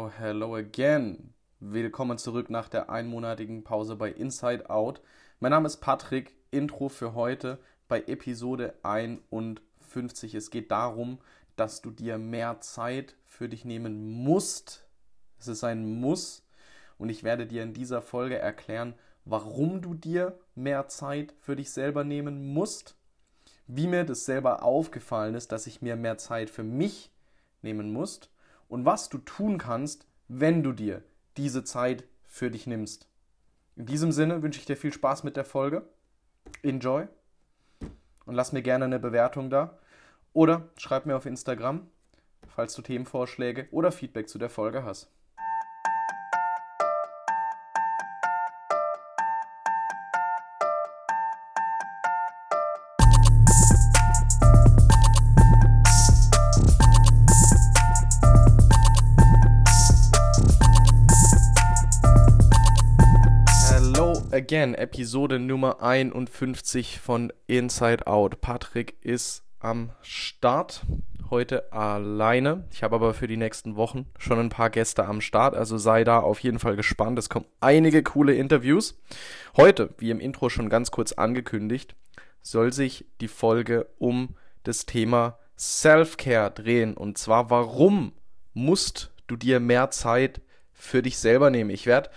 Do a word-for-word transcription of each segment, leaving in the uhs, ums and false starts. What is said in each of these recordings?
hello, hello again. Willkommen zurück nach der einmonatigen Pause bei Inside Out. Mein Name ist Patrick, Intro für heute bei Episode einundfünfzig. Es geht darum, dass du dir mehr Zeit für dich nehmen musst. Es ist ein Muss und ich werde dir in dieser Folge erklären, warum du dir mehr Zeit für dich selber nehmen musst, wie mir das selber aufgefallen ist, dass ich mir mehr Zeit für mich nehmen muss und was du tun kannst, wenn du dir diese Zeit für dich nimmst. In diesem Sinne wünsche ich dir viel Spaß mit der Folge. Enjoy und lass mir gerne eine Bewertung da oder schreib mir auf Instagram, falls du Themenvorschläge oder Feedback zu der Folge hast. Again, Episode Nummer einundfünfzig von Inside Out. Patrick ist am Start, heute alleine. Ich habe aber für die nächsten Wochen schon ein paar Gäste am Start, also sei da auf jeden Fall gespannt. Es kommen einige coole Interviews. Heute, wie im Intro schon ganz kurz angekündigt, soll sich die Folge um das Thema Self-Care drehen. Und zwar, warum musst du dir mehr Zeit für dich selber nehmen? Ich werde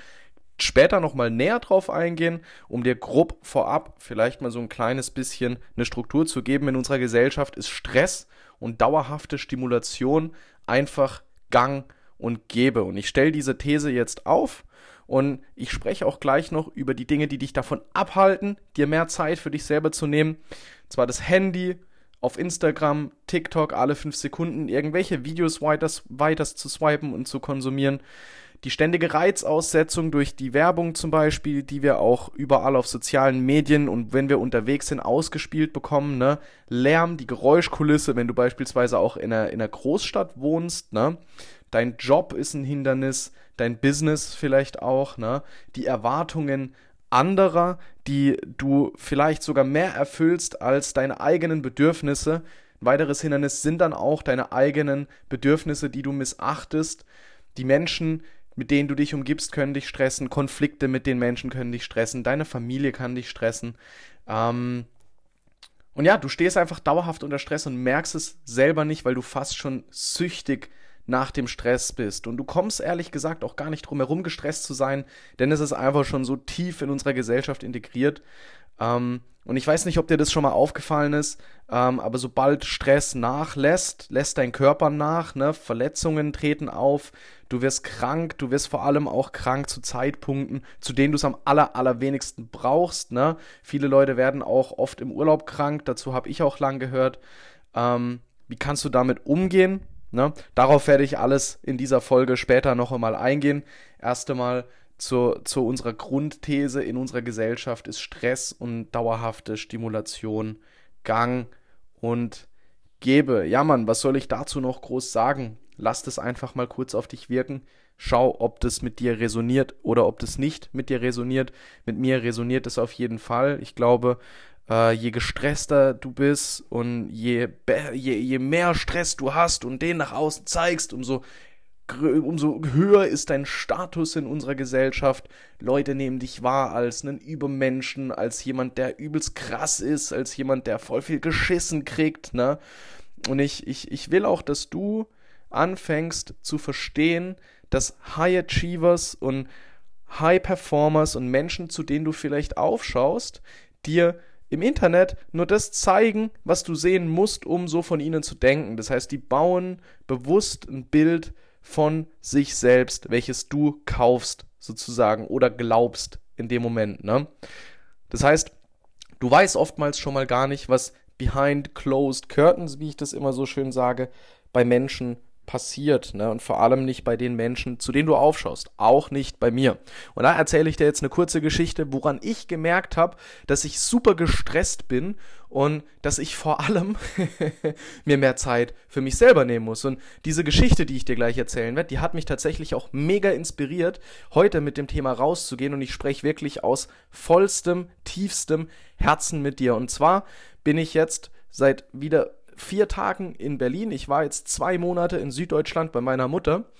später nochmal näher drauf eingehen, um dir grob vorab vielleicht mal so ein kleines bisschen eine Struktur zu geben. In unserer Gesellschaft ist Stress und dauerhafte Stimulation einfach Gang und Gäbe. Und ich stelle diese These jetzt auf und ich spreche auch gleich noch über die Dinge, die dich davon abhalten, dir mehr Zeit für dich selber zu nehmen. Und zwar das Handy, auf Instagram, TikTok alle fünf Sekunden irgendwelche Videos weiter, weiter zu swipen und zu konsumieren. Die ständige Reizaussetzung durch die Werbung zum Beispiel, die wir auch überall auf sozialen Medien und wenn wir unterwegs sind, ausgespielt bekommen, ne? Lärm, die Geräuschkulisse, wenn du beispielsweise auch in einer, in einer Großstadt wohnst, ne? Dein Job ist ein Hindernis, dein Business vielleicht auch, ne? Die Erwartungen anderer, die du vielleicht sogar mehr erfüllst als deine eigenen Bedürfnisse. Ein weiteres Hindernis sind dann auch deine eigenen Bedürfnisse, die du missachtest. Die Menschen, mit denen du dich umgibst, können dich stressen, Konflikte mit den Menschen können dich stressen, deine Familie kann dich stressen. Ähm und ja, du stehst einfach dauerhaft unter Stress und merkst es selber nicht, weil du fast schon süchtig nach dem Stress bist. Und du kommst ehrlich gesagt auch gar nicht drum herum, gestresst zu sein, denn es ist einfach schon so tief in unserer Gesellschaft integriert. Ähm und ich weiß nicht, ob dir das schon mal aufgefallen ist, ähm, aber sobald Stress nachlässt, lässt dein Körper nach, ne? Verletzungen treten auf, du wirst krank, du wirst vor allem auch krank zu Zeitpunkten, zu denen du es am aller, allerwenigsten brauchst, ne? Viele Leute werden auch oft im Urlaub krank, dazu habe ich auch lang gehört. Ähm, wie kannst du damit umgehen? Ne? Darauf werde ich alles in dieser Folge später noch einmal eingehen. Erst einmal Zu, zu unserer Grundthese: In unserer Gesellschaft ist Stress und dauerhafte Stimulation Gang und Gäbe. Ja Mann, was soll ich dazu noch groß sagen? Lass das einfach mal kurz auf dich wirken. Schau, ob das mit dir resoniert oder ob das nicht mit dir resoniert. Mit mir resoniert es auf jeden Fall. Ich glaube, äh, je gestresster du bist und je, be- je, je mehr Stress du hast und den nach außen zeigst, umso umso höher ist dein Status in unserer Gesellschaft. Leute nehmen dich wahr als einen Übermenschen, als jemand, der übelst krass ist, als jemand, der voll viel geschissen kriegt, ne? Und ich, ich, ich will auch, dass du anfängst zu verstehen, dass High Achievers und High Performers und Menschen, zu denen du vielleicht aufschaust, dir im Internet nur das zeigen, was du sehen musst, um so von ihnen zu denken. Das heißt, die bauen bewusst ein Bild von sich selbst, welches du kaufst sozusagen oder glaubst in dem Moment, ne? Das heißt, du weißt oftmals schon mal gar nicht, was behind closed curtains, wie ich das immer so schön sage, bei Menschen passiert, ne? Und vor allem nicht bei den Menschen, zu denen du aufschaust, auch nicht bei mir. Und da erzähle ich dir jetzt eine kurze Geschichte, woran ich gemerkt habe, dass ich super gestresst bin und dass ich vor allem mir mehr Zeit für mich selber nehmen muss. Und diese Geschichte, die ich dir gleich erzählen werde, die hat mich tatsächlich auch mega inspiriert, heute mit dem Thema rauszugehen, und ich spreche wirklich aus vollstem, tiefstem Herzen mit dir. Und zwar bin ich jetzt seit wieder vier Tagen in Berlin. Ich war jetzt zwei Monate in Süddeutschland bei meiner Mutter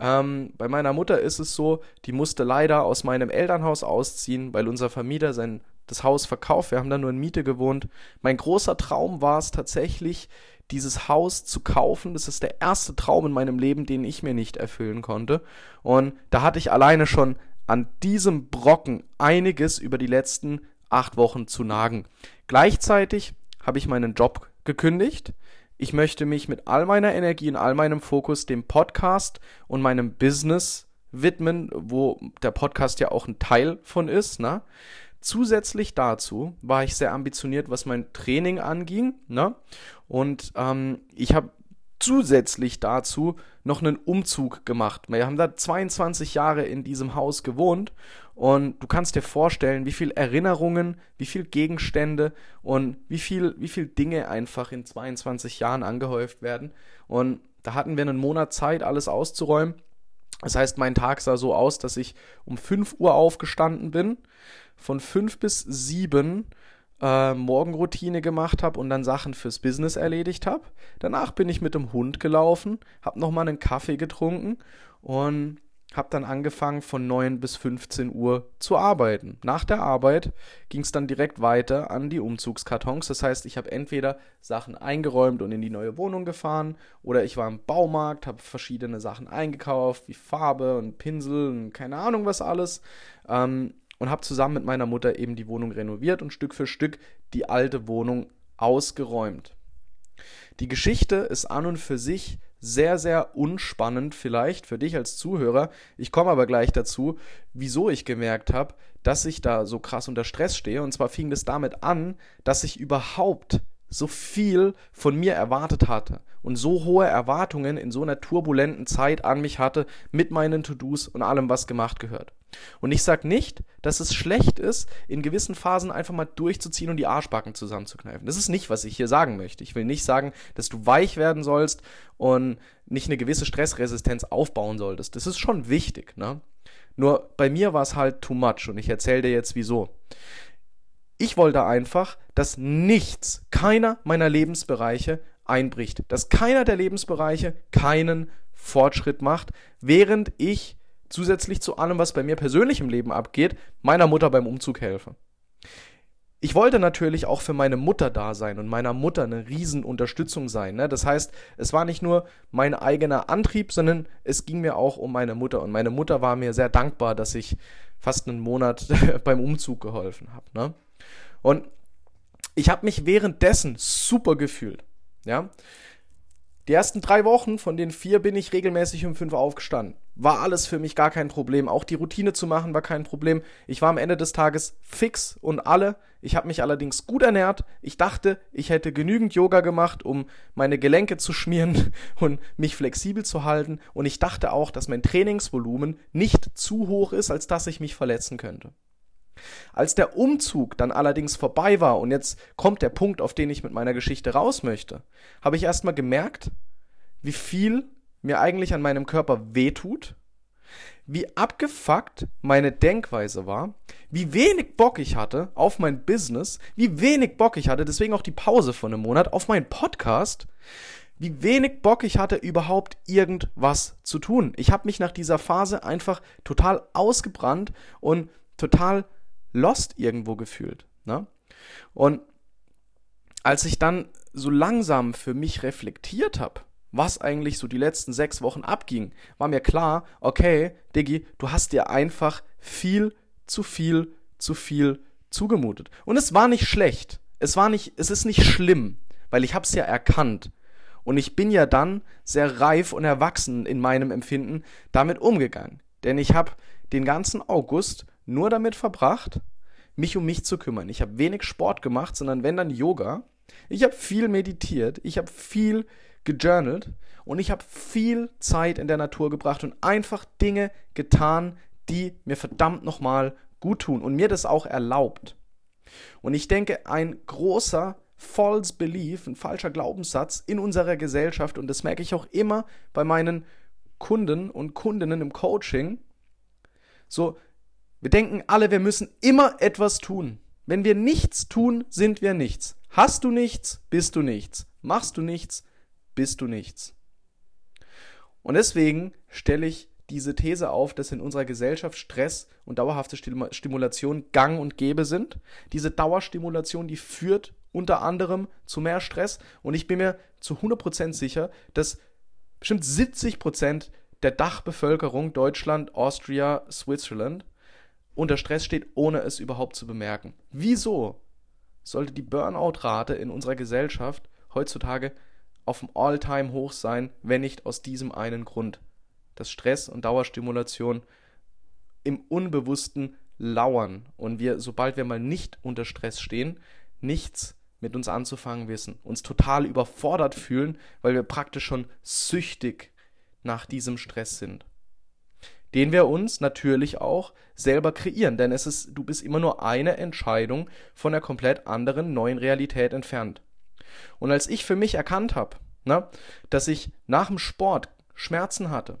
Ähm, bei meiner Mutter ist es so, die musste leider aus meinem Elternhaus ausziehen, weil unser Vermieter sein das Haus verkauft. Wir haben da nur in Miete gewohnt. Mein großer Traum war es tatsächlich, dieses Haus zu kaufen. Das ist der erste Traum in meinem Leben, den ich mir nicht erfüllen konnte. Und da hatte ich alleine schon an diesem Brocken einiges über die letzten acht Wochen zu nagen. Gleichzeitig habe ich meinen Job gekündigt. Ich möchte mich mit all meiner Energie und all meinem Fokus dem Podcast und meinem Business widmen, wo der Podcast ja auch ein Teil von ist, ne? Zusätzlich dazu war ich sehr ambitioniert, was mein Training anging, ne? Und ähm, ich habe zusätzlich dazu noch einen Umzug gemacht. Wir haben da zweiundzwanzig Jahre in diesem Haus gewohnt und du kannst dir vorstellen, wie viel Erinnerungen, wie viel Gegenstände und wie viel, wie viel Dinge einfach in zweiundzwanzig Jahren angehäuft werden. Und da hatten wir einen Monat Zeit, alles auszuräumen. Das heißt, mein Tag sah so aus, dass ich um fünf Uhr aufgestanden bin, von fünf bis sieben äh, Morgenroutine gemacht habe und dann Sachen fürs Business erledigt habe. Danach bin ich mit dem Hund gelaufen, habe nochmal einen Kaffee getrunken und habe dann angefangen, von neun bis fünfzehn Uhr zu arbeiten. Nach der Arbeit ging es dann direkt weiter an die Umzugskartons. Das heißt, ich habe entweder Sachen eingeräumt und in die neue Wohnung gefahren oder ich war im Baumarkt, habe verschiedene Sachen eingekauft, wie Farbe und Pinsel und keine Ahnung was alles. Ähm, und habe zusammen mit meiner Mutter eben die Wohnung renoviert und Stück für Stück die alte Wohnung ausgeräumt. Die Geschichte ist an und für sich sehr, sehr unspannend vielleicht für dich als Zuhörer. Ich komme aber gleich dazu, wieso ich gemerkt habe, dass ich da so krass unter Stress stehe. Und zwar fing das damit an, dass ich überhaupt so viel von mir erwartet hatte und so hohe Erwartungen in so einer turbulenten Zeit an mich hatte mit meinen To-Dos und allem, was gemacht gehört. Und ich sage nicht, dass es schlecht ist, in gewissen Phasen einfach mal durchzuziehen und die Arschbacken zusammenzukneifen. Das ist nicht, was ich hier sagen möchte. Ich will nicht sagen, dass du weich werden sollst und nicht eine gewisse Stressresistenz aufbauen solltest. Das ist schon wichtig, ne? Nur bei mir war es halt too much und ich erzähle dir jetzt, wieso. Ich wollte einfach, dass nichts, keiner meiner Lebensbereiche einbricht. Dass keiner der Lebensbereiche keinen Fortschritt macht, während ich zusätzlich zu allem, was bei mir persönlich im Leben abgeht, meiner Mutter beim Umzug helfe. Ich wollte natürlich auch für meine Mutter da sein und meiner Mutter eine Riesenunterstützung sein, ne? Das heißt, es war nicht nur mein eigener Antrieb, sondern es ging mir auch um meine Mutter. Und meine Mutter war mir sehr dankbar, dass ich fast einen Monat beim Umzug geholfen habe, ne? Und ich habe mich währenddessen super gefühlt, ja. Die ersten drei Wochen von den vier bin ich regelmäßig um fünf aufgestanden. War alles für mich gar kein Problem. Auch die Routine zu machen war kein Problem. Ich war am Ende des Tages fix und alle. Ich habe mich allerdings gut ernährt. Ich dachte, ich hätte genügend Yoga gemacht, um meine Gelenke zu schmieren und mich flexibel zu halten. Und ich dachte auch, dass mein Trainingsvolumen nicht zu hoch ist, als dass ich mich verletzen könnte. Als der Umzug dann allerdings vorbei war, und jetzt kommt der Punkt, auf den ich mit meiner Geschichte raus möchte, habe ich erstmal gemerkt, wie viel mir eigentlich an meinem Körper wehtut, wie abgefuckt meine Denkweise war, wie wenig Bock ich hatte auf mein Business, wie wenig Bock ich hatte, deswegen auch die Pause von einem Monat, auf meinen Podcast, wie wenig Bock ich hatte, überhaupt irgendwas zu tun. Ich habe mich nach dieser Phase einfach total ausgebrannt und total lost irgendwo gefühlt, ne? Und als ich dann so langsam für mich reflektiert habe, was eigentlich so die letzten sechs Wochen abging, war mir klar, okay, Diggi, du hast dir einfach viel zu viel zu viel zugemutet. Und es war nicht schlecht, es war nicht, es ist nicht schlimm, weil ich habe es ja erkannt. Und ich bin ja dann sehr reif und erwachsen in meinem Empfinden damit umgegangen. Denn ich habe den ganzen August nur damit verbracht, mich um mich zu kümmern. Ich habe wenig Sport gemacht, sondern wenn dann Yoga. Ich habe viel meditiert, ich habe viel gejournalt und ich habe viel Zeit in der Natur gebracht und einfach Dinge getan, die mir verdammt nochmal gut tun und mir das auch erlaubt. Und ich denke, ein großer False Belief, ein falscher Glaubenssatz in unserer Gesellschaft, und das merke ich auch immer bei meinen Kunden und Kundinnen im Coaching, so: Wir denken alle, wir müssen immer etwas tun. Wenn wir nichts tun, sind wir nichts. Hast du nichts, bist du nichts. Machst du nichts, bist du nichts. Und deswegen stelle ich diese These auf, dass in unserer Gesellschaft Stress und dauerhafte Stimulation gang und gäbe sind. Diese Dauerstimulation, die führt unter anderem zu mehr Stress. Und ich bin mir zu hundert Prozent sicher, dass bestimmt siebzig Prozent der Dachbevölkerung Deutschland, Austria, Switzerland unter Stress steht, ohne es überhaupt zu bemerken. Wieso sollte die Burnout-Rate in unserer Gesellschaft heutzutage auf dem All-Time-Hoch sein, wenn nicht aus diesem einen Grund, dass Stress und Dauerstimulation im Unbewussten lauern und wir, sobald wir mal nicht unter Stress stehen, nichts mit uns anzufangen wissen, uns total überfordert fühlen, weil wir praktisch schon süchtig nach diesem Stress sind, den wir uns natürlich auch selber kreieren, denn es ist, du bist immer nur eine Entscheidung von der komplett anderen neuen Realität entfernt. Und als ich für mich erkannt habe, ne, dass ich nach dem Sport Schmerzen hatte,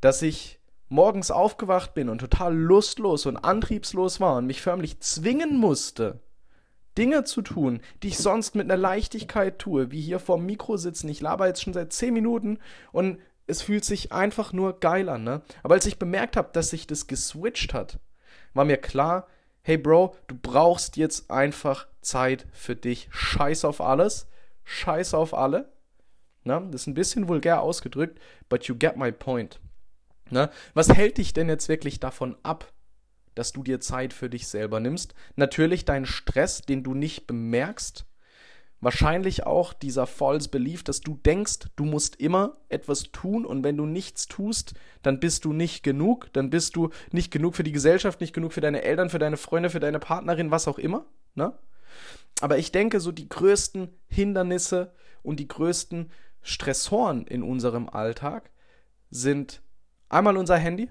dass ich morgens aufgewacht bin und total lustlos und antriebslos war und mich förmlich zwingen musste, Dinge zu tun, die ich sonst mit einer Leichtigkeit tue, wie hier vorm Mikro sitzen, ich laber jetzt schon seit zehn Minuten und es fühlt sich einfach nur geil an, ne? Aber als ich bemerkt habe, dass sich das geswitcht hat, war mir klar, hey Bro, du brauchst jetzt einfach Zeit für dich. Scheiß auf alles, scheiß auf alle. Ne? Das ist ein bisschen vulgär ausgedrückt, but you get my point. Ne? Was hält dich denn jetzt wirklich davon ab, dass du dir Zeit für dich selber nimmst? Natürlich dein Stress, den du nicht bemerkst. Wahrscheinlich auch dieser false belief, dass du denkst, du musst immer etwas tun und wenn du nichts tust, dann bist du nicht genug, dann bist du nicht genug für die Gesellschaft, nicht genug für deine Eltern, für deine Freunde, für deine Partnerin, was auch immer, ne? Aber ich denke, so die größten Hindernisse und die größten Stressoren in unserem Alltag sind einmal unser Handy.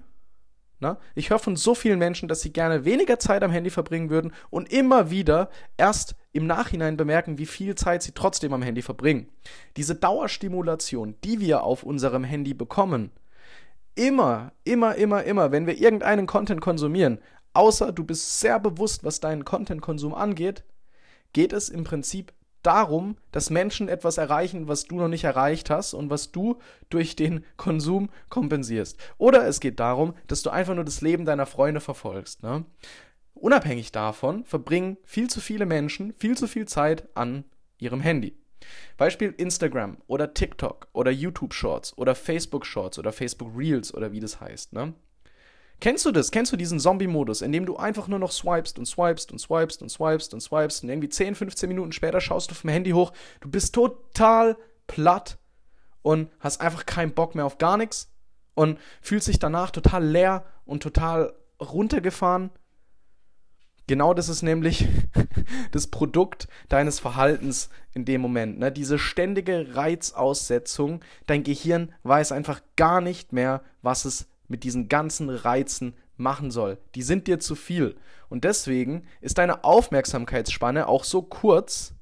Na, ich höre von so vielen Menschen, dass sie gerne weniger Zeit am Handy verbringen würden und immer wieder erst im Nachhinein bemerken, wie viel Zeit sie trotzdem am Handy verbringen. Diese Dauerstimulation, die wir auf unserem Handy bekommen, immer, immer, immer, immer, wenn wir irgendeinen Content konsumieren, außer du bist sehr bewusst, was deinen Content-Konsum angeht, geht es im Prinzip darum, dass Menschen etwas erreichen, was du noch nicht erreicht hast und was du durch den Konsum kompensierst. Oder es geht darum, dass du einfach nur das Leben deiner Freunde verfolgst, ne? Unabhängig davon verbringen viel zu viele Menschen viel zu viel Zeit an ihrem Handy. Beispiel Instagram oder TikTok oder YouTube Shorts oder Facebook Shorts oder Facebook Reels oder wie das heißt, ne? Kennst du das? Kennst du diesen Zombie-Modus, in dem du einfach nur noch swipest und swipest und swipest und swipest und swipest und irgendwie zehn, fünfzehn Minuten später schaust du vom Handy hoch, du bist total platt und hast einfach keinen Bock mehr auf gar nichts und fühlst dich danach total leer und total runtergefahren? Genau das ist nämlich das Produkt deines Verhaltens in dem Moment, ne? Diese ständige Reizaussetzung, dein Gehirn weiß einfach gar nicht mehr, was es mit diesen ganzen Reizen machen soll. Die sind dir zu viel. Und deswegen ist deine Aufmerksamkeitsspanne auch so kurz,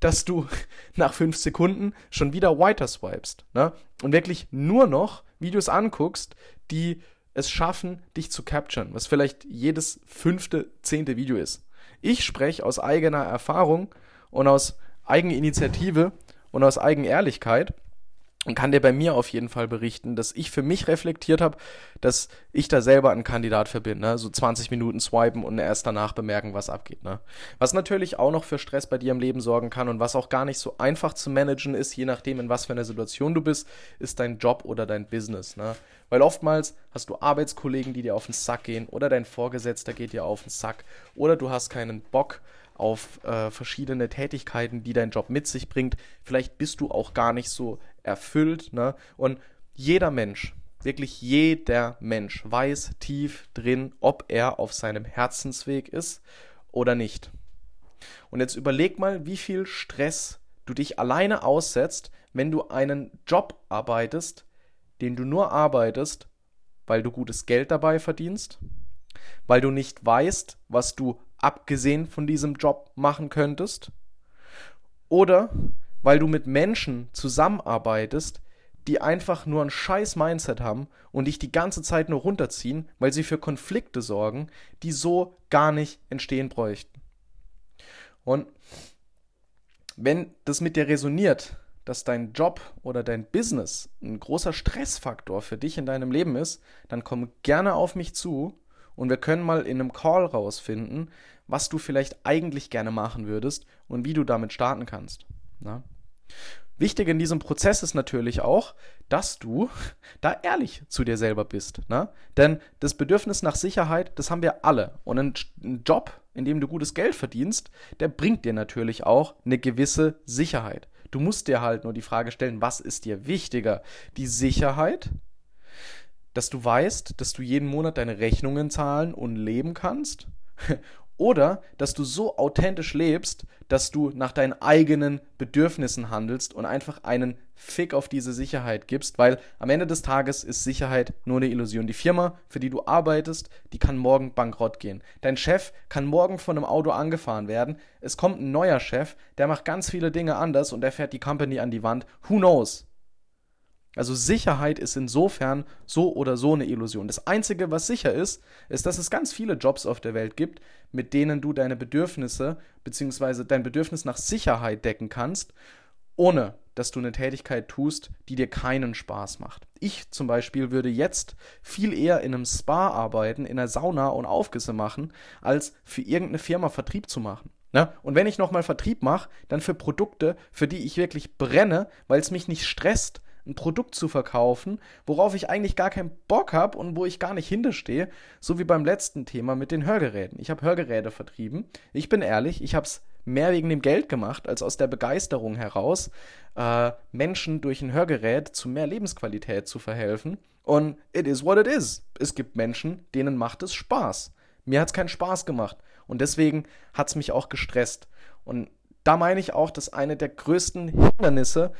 dass du nach fünf Sekunden schon wieder weiter swipest, ne? Und wirklich nur noch Videos anguckst, die es schaffen, dich zu capturen, was vielleicht jedes fünfte, zehnte Video ist. Ich spreche aus eigener Erfahrung und aus Eigeninitiative und aus Eigenehrlichkeit und kann dir bei mir auf jeden Fall berichten, dass ich für mich reflektiert habe, dass ich da selber ein Kandidat für bin, ne? So zwanzig Minuten swipen und erst danach bemerken, was abgeht, ne? Was natürlich auch noch für Stress bei dir im Leben sorgen kann und was auch gar nicht so einfach zu managen ist, je nachdem, in was für einer Situation du bist, ist dein Job oder dein Business, ne? Weil oftmals hast du Arbeitskollegen, die dir auf den Sack gehen oder dein Vorgesetzter geht dir auf den Sack oder du hast keinen Bock auf äh, verschiedene Tätigkeiten, die dein Job mit sich bringt. Vielleicht bist du auch gar nicht so erfüllt, ne? Und jeder Mensch, wirklich jeder Mensch weiß tief drin, ob er auf seinem Herzensweg ist oder nicht. Und jetzt überleg mal, wie viel Stress du dich alleine aussetzt, wenn du einen Job arbeitest, den du nur arbeitest, weil du gutes Geld dabei verdienst, weil du nicht weißt, was du abgesehen von diesem Job machen könntest, oder weil du mit Menschen zusammenarbeitest, die einfach nur ein scheiß Mindset haben und dich die ganze Zeit nur runterziehen, weil sie für Konflikte sorgen, die so gar nicht entstehen bräuchten. Und wenn das mit dir resoniert, dass dein Job oder dein Business ein großer Stressfaktor für dich in deinem Leben ist, dann komm gerne auf mich zu und wir können mal in einem Call rausfinden, was du vielleicht eigentlich gerne machen würdest und wie du damit starten kannst. Na? Wichtig in diesem Prozess ist natürlich auch, dass du da ehrlich zu dir selber bist. Ne? Denn das Bedürfnis nach Sicherheit, das haben wir alle. Und ein Job, in dem du gutes Geld verdienst, der bringt dir natürlich auch eine gewisse Sicherheit. Du musst dir halt nur die Frage stellen, was ist dir wichtiger? Die Sicherheit, dass du weißt, dass du jeden Monat deine Rechnungen zahlen und leben kannst? Oder, dass du so authentisch lebst, dass du nach deinen eigenen Bedürfnissen handelst und einfach einen Fick auf diese Sicherheit gibst, weil am Ende des Tages ist Sicherheit nur eine Illusion. Die Firma, für die du arbeitest, die kann morgen bankrott gehen. Dein Chef kann morgen von einem Auto angefahren werden. Es kommt ein neuer Chef, der macht ganz viele Dinge anders und der fährt die Company an die Wand. Who knows? Also Sicherheit ist insofern so oder so eine Illusion. Das Einzige, was sicher ist, ist, dass es ganz viele Jobs auf der Welt gibt, mit denen du deine Bedürfnisse bzw. dein Bedürfnis nach Sicherheit decken kannst, ohne dass du eine Tätigkeit tust, die dir keinen Spaß macht. Ich zum Beispiel würde jetzt viel eher in einem Spa arbeiten, in einer Sauna und Aufgüsse machen, als für irgendeine Firma Vertrieb zu machen. Ne? Und wenn ich nochmal Vertrieb mache, dann für Produkte, für die ich wirklich brenne, weil es mich nicht stresst, ein Produkt zu verkaufen, worauf ich eigentlich gar keinen Bock habe und wo ich gar nicht hinterstehe, so wie beim letzten Thema mit den Hörgeräten. Ich habe Hörgeräte vertrieben. Ich bin ehrlich, ich habe es mehr wegen dem Geld gemacht, als aus der Begeisterung heraus, äh, Menschen durch ein Hörgerät zu mehr Lebensqualität zu verhelfen. Und it is what it is. Es gibt Menschen, denen macht es Spaß. Mir hat es keinen Spaß gemacht. Und deswegen hat es mich auch gestresst. Und da meine ich auch, dass eine der größten Hindernisse,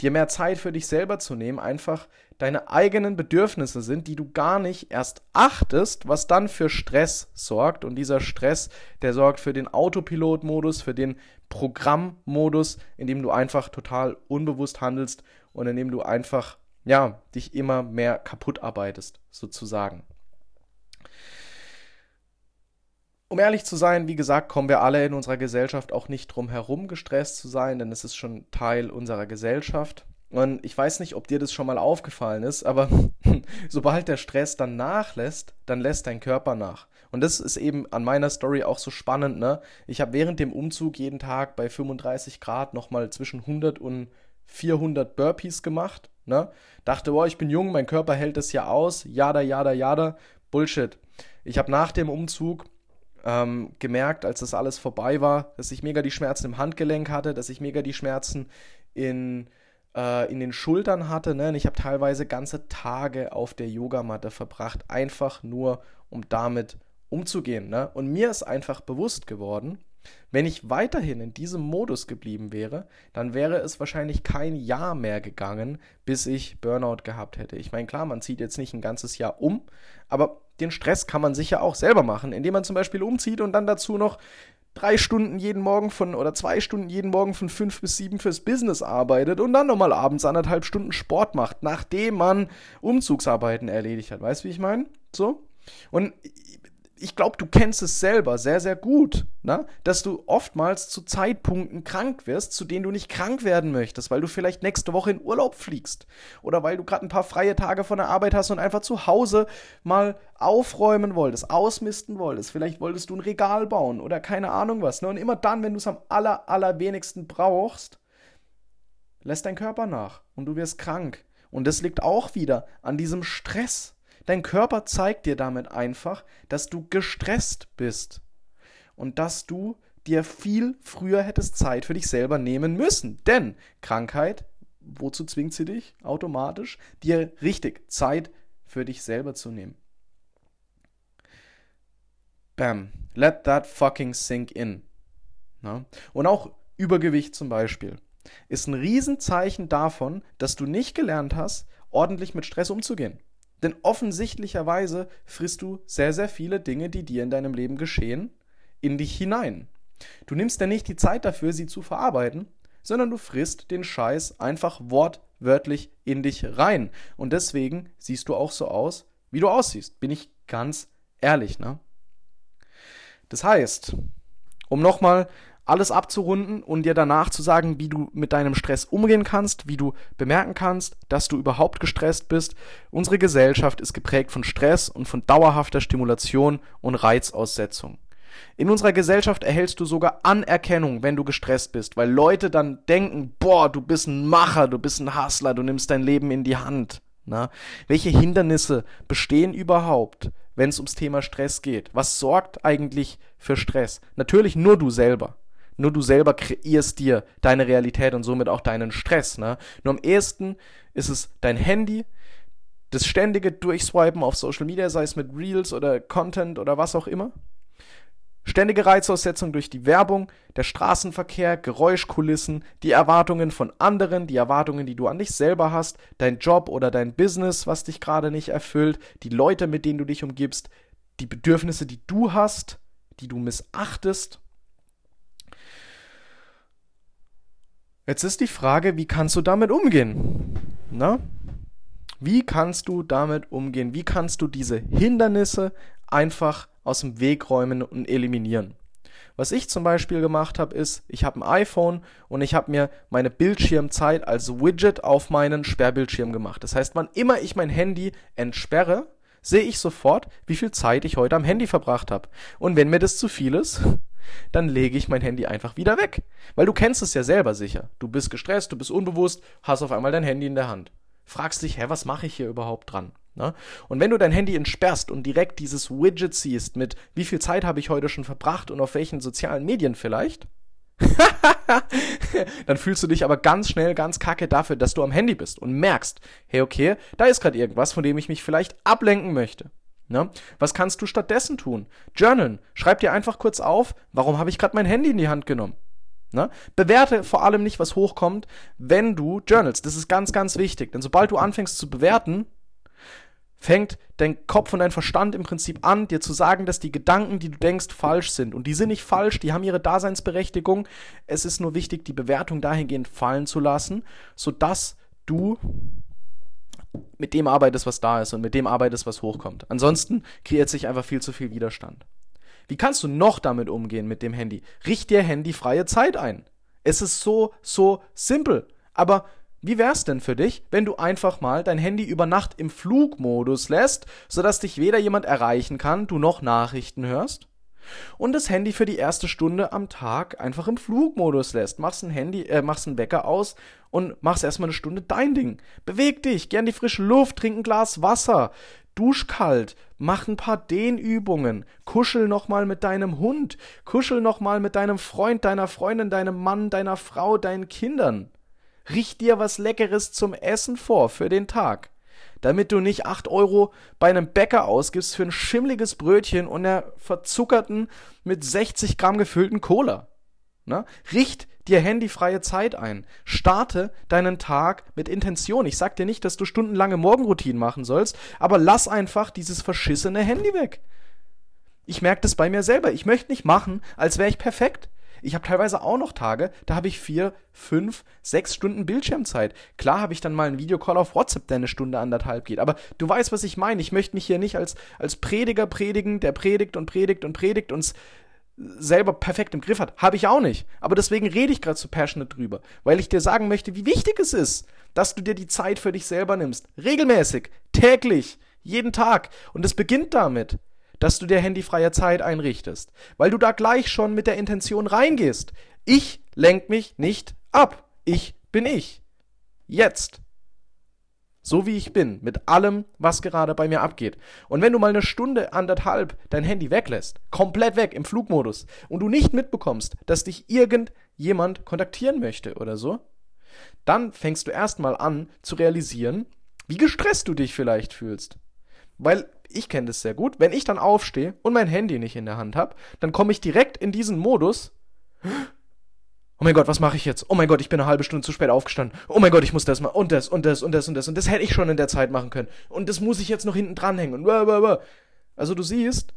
dir mehr Zeit für dich selber zu nehmen, einfach deine eigenen Bedürfnisse sind, die du gar nicht erst achtest, was dann für Stress sorgt. Und dieser Stress, der sorgt für den Autopilot-Modus, für den Programmmodus, in dem du einfach total unbewusst handelst und in dem du einfach, ja, dich immer mehr kaputt arbeitest, sozusagen. Um ehrlich zu sein, wie gesagt, kommen wir alle in unserer Gesellschaft auch nicht drum herum, gestresst zu sein, denn es ist schon Teil unserer Gesellschaft. Und ich weiß nicht, ob dir das schon mal aufgefallen ist, aber sobald der Stress dann nachlässt, dann lässt dein Körper nach. Und das ist eben an meiner Story auch so spannend, ne? Ich habe während dem Umzug jeden Tag bei fünfunddreißig Grad nochmal zwischen hundert und vierhundert Burpees gemacht, ne? Dachte, boah, ich bin jung, mein Körper hält das ja aus, jada, jada, jada, Bullshit. Ich habe nach dem Umzug Ähm, gemerkt, als das alles vorbei war, dass ich mega die Schmerzen im Handgelenk hatte, dass ich mega die Schmerzen in, äh, in den Schultern hatte. Ne? Und ich habe teilweise ganze Tage auf der Yogamatte verbracht, einfach nur, um damit umzugehen. Ne? Und mir ist einfach bewusst geworden, wenn ich weiterhin in diesem Modus geblieben wäre, dann wäre es wahrscheinlich kein Jahr mehr gegangen, bis ich Burnout gehabt hätte. Ich meine, klar, man zieht jetzt nicht ein ganzes Jahr um, aber den Stress kann man sicher auch selber machen, indem man zum Beispiel umzieht und dann dazu noch drei Stunden jeden Morgen von oder zwei Stunden jeden Morgen von fünf bis sieben fürs Business arbeitet und dann nochmal abends anderthalb Stunden Sport macht, nachdem man Umzugsarbeiten erledigt hat. Weißt du, wie ich meine? So. Und ich glaube, du kennst es selber sehr, sehr gut, ne? Dass du oftmals zu Zeitpunkten krank wirst, zu denen du nicht krank werden möchtest, weil du vielleicht nächste Woche in Urlaub fliegst oder weil du gerade ein paar freie Tage von der Arbeit hast und einfach zu Hause mal aufräumen wolltest, ausmisten wolltest, vielleicht wolltest du ein Regal bauen oder keine Ahnung was, ne? Und immer dann, wenn du es am aller, allerwenigsten brauchst, lässt dein Körper nach und du wirst krank. Und das liegt auch wieder an diesem Stress. Dein Körper zeigt dir damit einfach, dass du gestresst bist und dass du dir viel früher hättest Zeit für dich selber nehmen müssen. Denn Krankheit, wozu zwingt sie dich automatisch? Dir richtig Zeit für dich selber zu nehmen. Bam. Let that fucking sink in. Na? Und auch Übergewicht zum Beispiel ist ein Riesenzeichen davon, dass du nicht gelernt hast, ordentlich mit Stress umzugehen. Denn offensichtlicherweise frisst du sehr, sehr viele Dinge, die dir in deinem Leben geschehen, in dich hinein. Du nimmst dir nicht die Zeit dafür, sie zu verarbeiten, sondern du frisst den Scheiß einfach wortwörtlich in dich rein. Und deswegen siehst du auch so aus, wie du aussiehst. Bin ich ganz ehrlich, ne? Das heißt, um nochmal alles abzurunden und dir danach zu sagen, wie du mit deinem Stress umgehen kannst, wie du bemerken kannst, dass du überhaupt gestresst bist. Unsere Gesellschaft ist geprägt von Stress und von dauerhafter Stimulation und Reizaussetzung. In unserer Gesellschaft erhältst du sogar Anerkennung, wenn du gestresst bist, weil Leute dann denken, boah, du bist ein Macher, du bist ein Hustler, du nimmst dein Leben in die Hand. Na? Welche Hindernisse bestehen überhaupt, wenn es ums Thema Stress geht? Was sorgt eigentlich für Stress? Natürlich nur du selber. Nur du selber kreierst dir deine Realität und somit auch deinen Stress. Ne? Nur am ehesten ist es dein Handy, das ständige Durchswipen auf Social Media, sei es mit Reels oder Content oder was auch immer. Ständige Reizaussetzung durch die Werbung, der Straßenverkehr, Geräuschkulissen, die Erwartungen von anderen, die Erwartungen, die du an dich selber hast, dein Job oder dein Business, was dich gerade nicht erfüllt, die Leute, mit denen du dich umgibst, die Bedürfnisse, die du hast, die du missachtest. Jetzt ist die Frage, wie kannst du damit umgehen? Na? Wie kannst du damit umgehen? Wie kannst du diese Hindernisse einfach aus dem Weg räumen und eliminieren? Was ich zum Beispiel gemacht habe, ist, ich habe ein iPhone und ich habe mir meine Bildschirmzeit als Widget auf meinen Sperrbildschirm gemacht. Das heißt, wann immer ich mein Handy entsperre, sehe ich sofort, wie viel Zeit ich heute am Handy verbracht habe. Und wenn mir das zu viel ist, dann lege ich mein Handy einfach wieder weg. Weil du kennst es ja selber sicher. Du bist gestresst, du bist unbewusst, hast auf einmal dein Handy in der Hand. Fragst dich, hä, was mache ich hier überhaupt dran? Na? Und wenn du dein Handy entsperrst und direkt dieses Widget siehst mit, wie viel Zeit habe ich heute schon verbracht und auf welchen sozialen Medien vielleicht, dann fühlst du dich aber ganz schnell ganz kacke dafür, dass du am Handy bist und merkst, hey, okay, da ist gerade irgendwas, von dem ich mich vielleicht ablenken möchte. Na? Was kannst du stattdessen tun? Journalen. Schreib dir einfach kurz auf, warum habe ich gerade mein Handy in die Hand genommen? Ne? Bewerte vor allem nicht, was hochkommt, wenn du journalst. Das ist ganz, ganz wichtig. Denn sobald du anfängst zu bewerten, fängt dein Kopf und dein Verstand im Prinzip an, dir zu sagen, dass die Gedanken, die du denkst, falsch sind. Und die sind nicht falsch, die haben ihre Daseinsberechtigung. Es ist nur wichtig, die Bewertung dahingehend fallen zu lassen, sodass du mit dem arbeitest, was da ist und mit dem arbeitest, was hochkommt. Ansonsten kreiert sich einfach viel zu viel Widerstand. Wie kannst du noch damit umgehen mit dem Handy? Richt dir handyfreie Zeit ein. Es ist so, so simpel. Aber wie wär's denn für dich, wenn du einfach mal dein Handy über Nacht im Flugmodus lässt, sodass dich weder jemand erreichen kann, du noch Nachrichten hörst? Und das Handy für die erste Stunde am Tag einfach im Flugmodus lässt. Machst ein Handy, äh, machst einen Wecker aus und machst erstmal eine Stunde dein Ding. Beweg dich, geh in die frische Luft, trink ein Glas Wasser, dusch kalt, mach ein paar Dehnübungen, kuschel nochmal mit deinem Hund, kuschel nochmal mit deinem Freund, deiner Freundin, deinem Mann, deiner Frau, deinen Kindern. Riech dir was Leckeres zum Essen vor für den Tag, damit du nicht acht Euro bei einem Bäcker ausgibst für ein schimmliges Brötchen und einer verzuckerten, mit sechzig Gramm gefüllten Cola. Na? Richt dir handyfreie Zeit ein. Starte deinen Tag mit Intention. Ich sag dir nicht, dass du stundenlange Morgenroutinen machen sollst, aber lass einfach dieses verschissene Handy weg. Ich merke das bei mir selber. Ich möchte nicht machen, als wäre ich perfekt. Ich habe teilweise auch noch Tage, da habe ich vier, fünf, sechs Stunden Bildschirmzeit. Klar habe ich dann mal einen Videocall auf WhatsApp, der eine Stunde, anderthalb geht. Aber du weißt, was ich meine. Ich möchte mich hier nicht als, als Prediger predigen, der predigt und predigt und predigt und es selber perfekt im Griff hat. Habe ich auch nicht. Aber deswegen rede ich gerade so passionate drüber. Weil ich dir sagen möchte, wie wichtig es ist, dass du dir die Zeit für dich selber nimmst. Regelmäßig, täglich, jeden Tag. Und es beginnt damit, dass du dir handyfreie Zeit einrichtest, weil du da gleich schon mit der Intention reingehst. Ich lenk mich nicht ab. Ich bin ich. Jetzt. So wie ich bin, mit allem, was gerade bei mir abgeht. Und wenn du mal eine Stunde, anderthalb dein Handy weglässt, komplett weg im Flugmodus und du nicht mitbekommst, dass dich irgendjemand kontaktieren möchte oder so, dann fängst du erstmal an zu realisieren, wie gestresst du dich vielleicht fühlst. Weil ich kenne das sehr gut, wenn ich dann aufstehe und mein Handy nicht in der Hand habe, dann komme ich direkt in diesen Modus, oh mein Gott, was mache ich jetzt? Oh mein Gott, ich bin eine halbe Stunde zu spät aufgestanden. Oh mein Gott, ich muss das mal und das und das und das und das und das hätte ich schon in der Zeit machen können. Und das muss ich jetzt noch hinten dranhängen. Und blablabla. Also du siehst,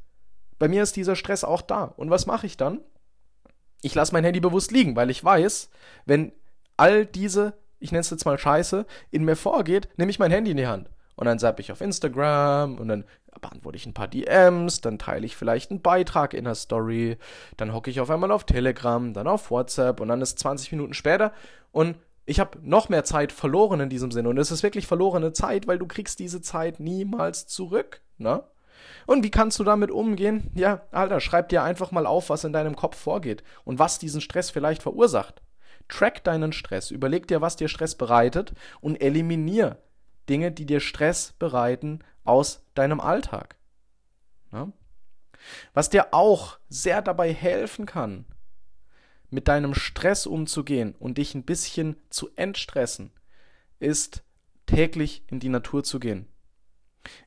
bei mir ist dieser Stress auch da. Und was mache ich dann? Ich lasse mein Handy bewusst liegen, weil ich weiß, wenn all diese, ich nenne es jetzt mal Scheiße, in mir vorgeht, nehme ich mein Handy in die Hand. Und dann zappe ich auf Instagram und dann beantworte ich ein paar D Ms, dann teile ich vielleicht einen Beitrag in der Story, dann hocke ich auf einmal auf Telegram, dann auf WhatsApp und dann ist zwanzig Minuten später und ich habe noch mehr Zeit verloren in diesem Sinne. Und es ist wirklich verlorene Zeit, weil du kriegst diese Zeit niemals zurück, ne? Und wie kannst du damit umgehen? Ja, Alter, schreib dir einfach mal auf, was in deinem Kopf vorgeht und was diesen Stress vielleicht verursacht. Track deinen Stress, überleg dir, was dir Stress bereitet und eliminier Dinge, die dir Stress bereiten, aus deinem Alltag. Ja? Was dir auch sehr dabei helfen kann, mit deinem Stress umzugehen und dich ein bisschen zu entstressen, ist täglich in die Natur zu gehen.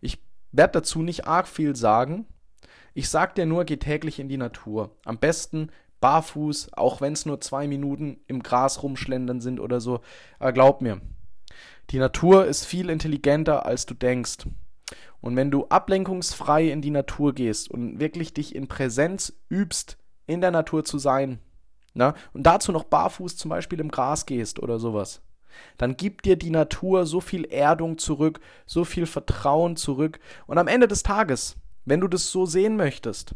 Ich werde dazu nicht arg viel sagen. Ich sag dir nur, geh täglich in die Natur. Am besten barfuß, auch wenn es nur zwei Minuten im Gras rumschlendern sind oder so. Aber glaub mir, die Natur ist viel intelligenter, als du denkst. Und wenn du ablenkungsfrei in die Natur gehst und wirklich dich in Präsenz übst, in der Natur zu sein, na, und dazu noch barfuß zum Beispiel im Gras gehst oder sowas, dann gibt dir die Natur so viel Erdung zurück, so viel Vertrauen zurück. Und am Ende des Tages, wenn du das so sehen möchtest,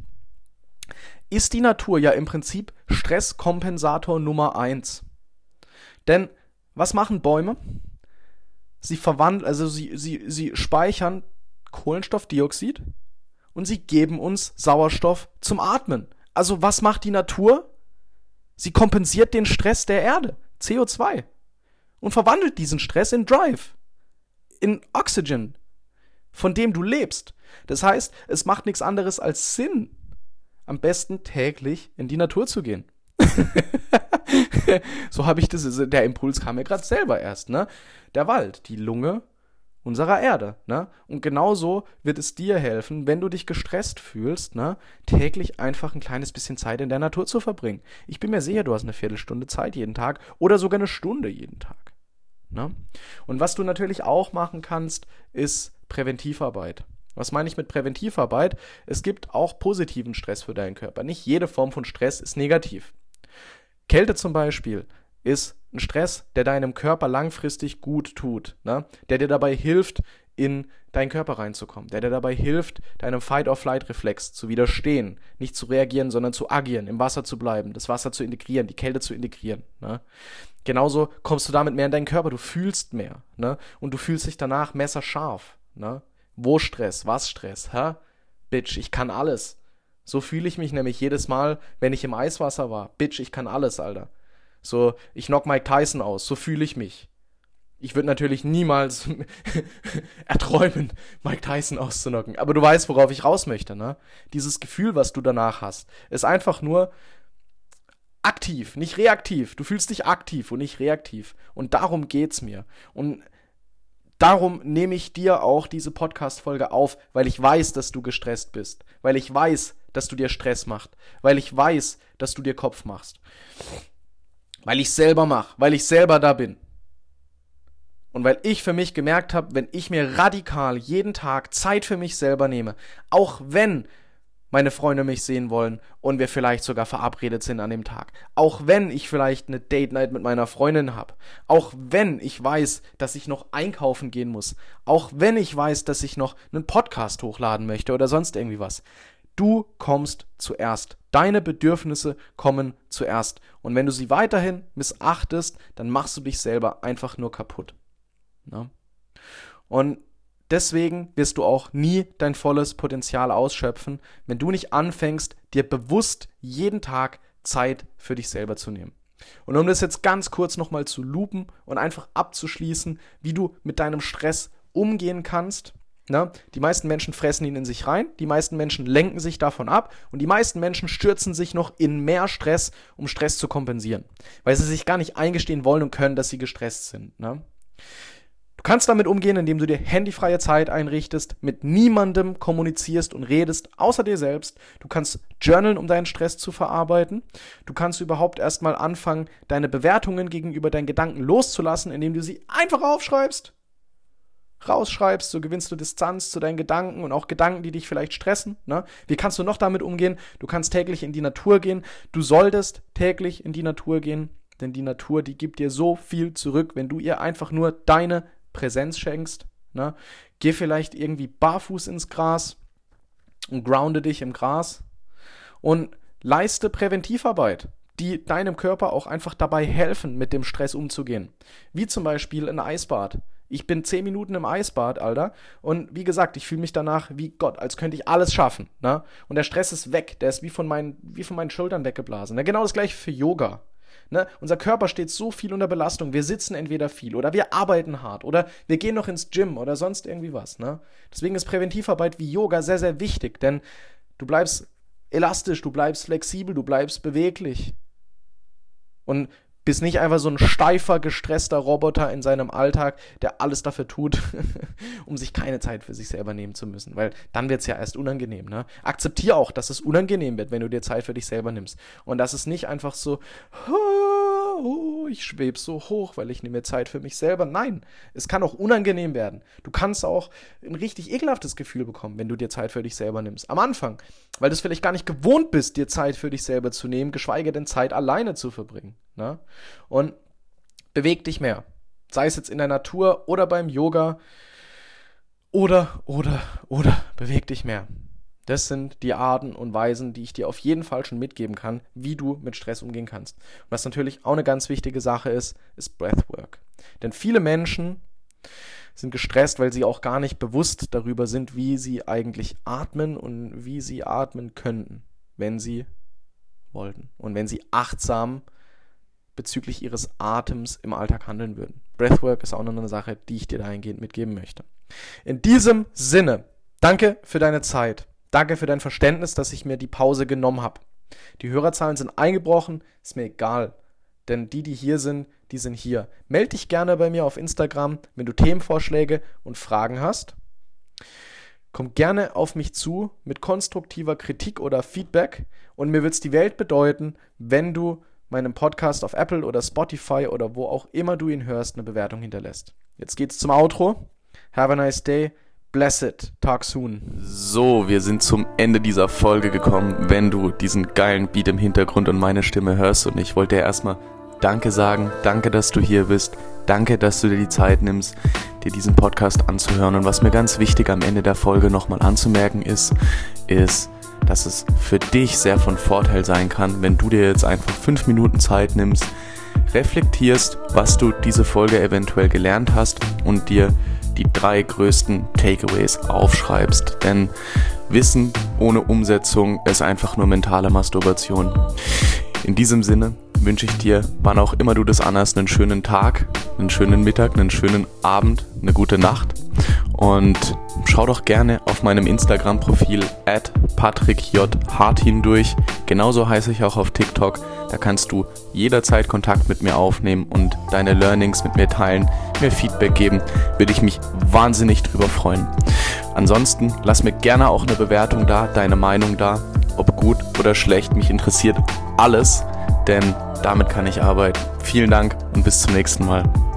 ist die Natur ja im Prinzip Stresskompensator Nummer eins. Denn was machen Bäume? Sie verwandeln, also sie, sie, sie speichern Kohlenstoffdioxid und sie geben uns Sauerstoff zum Atmen. Also was macht die Natur? Sie kompensiert den Stress der Erde, C O zwei, und verwandelt diesen Stress in Drive, in Oxygen, von dem du lebst. Das heißt, es macht nichts anderes als Sinn, am besten täglich in die Natur zu gehen. So habe ich das, der Impuls kam mir gerade selber erst, ne? Der Wald, die Lunge unserer Erde, ne? Und genauso wird es dir helfen, wenn du dich gestresst fühlst, ne? Täglich einfach ein kleines bisschen Zeit in der Natur zu verbringen. Ich bin mir sicher, du hast eine Viertelstunde Zeit jeden Tag oder sogar eine Stunde jeden Tag, ne? Und was du natürlich auch machen kannst, ist Präventivarbeit. Was meine ich mit Präventivarbeit? Es gibt auch positiven Stress für deinen Körper. Nicht jede Form von Stress ist negativ. Kälte zum Beispiel ist ein Stress, der deinem Körper langfristig gut tut, ne? Der dir dabei hilft, in deinen Körper reinzukommen, der dir dabei hilft, deinem Fight-or-Flight-Reflex zu widerstehen, nicht zu reagieren, sondern zu agieren, im Wasser zu bleiben, das Wasser zu integrieren, die Kälte zu integrieren, ne? Genauso kommst du damit mehr in deinen Körper, du fühlst mehr, ne? Und du fühlst dich danach messerscharf, ne? Wo Stress, was Stress, hä? Bitch, ich kann alles. So fühle ich mich nämlich jedes Mal, wenn ich im Eiswasser war. Bitch, ich kann alles, Alter. So, ich knock Mike Tyson aus. So fühle ich mich. Ich würde natürlich niemals erträumen, Mike Tyson auszunocken. Aber du weißt, worauf ich raus möchte, ne? Dieses Gefühl, was du danach hast, ist einfach nur aktiv, nicht reaktiv. Du fühlst dich aktiv und nicht reaktiv. Und darum geht's mir. Und darum nehme ich dir auch diese Podcast-Folge auf, weil ich weiß, dass du gestresst bist. Weil ich weiß, dass du dir Stress machst. Weil ich weiß, dass du dir Kopf machst. Weil ich selber mache. Weil ich selber da bin. Und weil ich für mich gemerkt habe, wenn ich mir radikal jeden Tag Zeit für mich selber nehme, auch wenn meine Freunde mich sehen wollen und wir vielleicht sogar verabredet sind an dem Tag. Auch wenn ich vielleicht eine Date-Night mit meiner Freundin habe. Auch wenn ich weiß, dass ich noch einkaufen gehen muss. Auch wenn ich weiß, dass ich noch einen Podcast hochladen möchte oder sonst irgendwie was. Du kommst zuerst. Deine Bedürfnisse kommen zuerst. Und wenn du sie weiterhin missachtest, dann machst du dich selber einfach nur kaputt. Ja? Und deswegen wirst du auch nie dein volles Potenzial ausschöpfen, wenn du nicht anfängst, dir bewusst jeden Tag Zeit für dich selber zu nehmen. Und um das jetzt ganz kurz nochmal zu loopen und einfach abzuschließen, wie du mit deinem Stress umgehen kannst. Na, die meisten Menschen fressen ihn in sich rein, die meisten Menschen lenken sich davon ab und die meisten Menschen stürzen sich noch in mehr Stress, um Stress zu kompensieren, weil sie sich gar nicht eingestehen wollen und können, dass sie gestresst sind. Na? Du kannst damit umgehen, indem du dir handyfreie Zeit einrichtest, mit niemandem kommunizierst und redest, außer dir selbst. Du kannst journalen, um deinen Stress zu verarbeiten. Du kannst überhaupt erstmal anfangen, deine Bewertungen gegenüber deinen Gedanken loszulassen, indem du sie einfach aufschreibst, rausschreibst, so gewinnst du Distanz zu deinen Gedanken und auch Gedanken, die dich vielleicht stressen, ne? Wie kannst du noch damit umgehen? Du kannst täglich in die Natur gehen. Du solltest täglich in die Natur gehen, denn die Natur, die gibt dir so viel zurück, wenn du ihr einfach nur deine Präsenz schenkst, Ne? Geh vielleicht irgendwie barfuß ins Gras und grounde dich im Gras und leiste Präventivarbeit, die deinem Körper auch einfach dabei helfen, mit dem Stress umzugehen. Wie zum Beispiel ein Eisbad. Ich bin zehn Minuten im Eisbad, Alter. Und wie gesagt, ich fühle mich danach wie Gott, als könnte ich alles schaffen. Ne? Und der Stress ist weg. Der ist wie von meinen, wie von meinen Schultern weggeblasen. Ne? Genau das Gleiche für Yoga. Ne? Unser Körper steht so viel unter Belastung. Wir sitzen entweder viel oder wir arbeiten hart oder wir gehen noch ins Gym oder sonst irgendwie was. Ne? Deswegen ist Präventivarbeit wie Yoga sehr, sehr wichtig, denn du bleibst elastisch, du bleibst flexibel, du bleibst beweglich und bist nicht einfach so ein steifer, gestresster Roboter in seinem Alltag, der alles dafür tut, um sich keine Zeit für sich selber nehmen zu müssen, weil dann wird es ja erst unangenehm. Ne? Akzeptiere auch, dass es unangenehm wird, wenn du dir Zeit für dich selber nimmst und dass es nicht einfach so, oh, ich schwebe so hoch, weil ich nehme mir Zeit für mich selber. Nein, es kann auch unangenehm werden. Du kannst auch ein richtig ekelhaftes Gefühl bekommen, wenn du dir Zeit für dich selber nimmst. Am Anfang, weil du es vielleicht gar nicht gewohnt bist, dir Zeit für dich selber zu nehmen, geschweige denn Zeit alleine zu verbringen. Ne? Und beweg dich mehr. Sei es jetzt in der Natur oder beim Yoga. Oder, oder, oder, beweg dich mehr. Das sind die Arten und Weisen, die ich dir auf jeden Fall schon mitgeben kann, wie du mit Stress umgehen kannst. Und was natürlich auch eine ganz wichtige Sache ist, ist Breathwork. Denn viele Menschen sind gestresst, weil sie auch gar nicht bewusst darüber sind, wie sie eigentlich atmen und wie sie atmen könnten, wenn sie wollten. Und wenn sie achtsam bezüglich ihres Atems im Alltag handeln würden. Breathwork ist auch noch eine Sache, die ich dir dahingehend mitgeben möchte. In diesem Sinne, danke für deine Zeit. Danke für dein Verständnis, dass ich mir die Pause genommen habe. Die Hörerzahlen sind eingebrochen, ist mir egal. Denn die, die hier sind, die sind hier. Meld dich gerne bei mir auf Instagram, wenn du Themenvorschläge und Fragen hast. Komm gerne auf mich zu mit konstruktiver Kritik oder Feedback. Und mir wird es die Welt bedeuten, wenn du meinem Podcast auf Apple oder Spotify oder wo auch immer du ihn hörst, eine Bewertung hinterlässt. Jetzt geht's zum Outro. Have a nice day. Blessed. Talk soon. So, wir sind zum Ende dieser Folge gekommen. Wenn du diesen geilen Beat im Hintergrund und meine Stimme hörst, und ich wollte dir erstmal Danke sagen. Danke, dass du hier bist. Danke, dass du dir die Zeit nimmst, dir diesen Podcast anzuhören. Und was mir ganz wichtig am Ende der Folge nochmal anzumerken ist, ist, dass es für dich sehr von Vorteil sein kann, wenn du dir jetzt einfach fünf Minuten Zeit nimmst, reflektierst, was du diese Folge eventuell gelernt hast und dir die drei größten Takeaways aufschreibst. Denn Wissen ohne Umsetzung ist einfach nur mentale Masturbation. In diesem Sinne wünsche ich dir, wann auch immer du das anhast, einen schönen Tag, einen schönen Mittag, einen schönen Abend, eine gute Nacht. Und schau doch gerne auf meinem Instagram-Profil at patrick j hartin durch. Genauso heiße ich auch auf TikTok. Da kannst du jederzeit Kontakt mit mir aufnehmen und deine Learnings mit mir teilen, mir Feedback geben. Würde ich mich wahnsinnig drüber freuen. Ansonsten lass mir gerne auch eine Bewertung da, deine Meinung da. Ob gut oder schlecht, mich interessiert alles, denn damit kann ich arbeiten. Vielen Dank und bis zum nächsten Mal.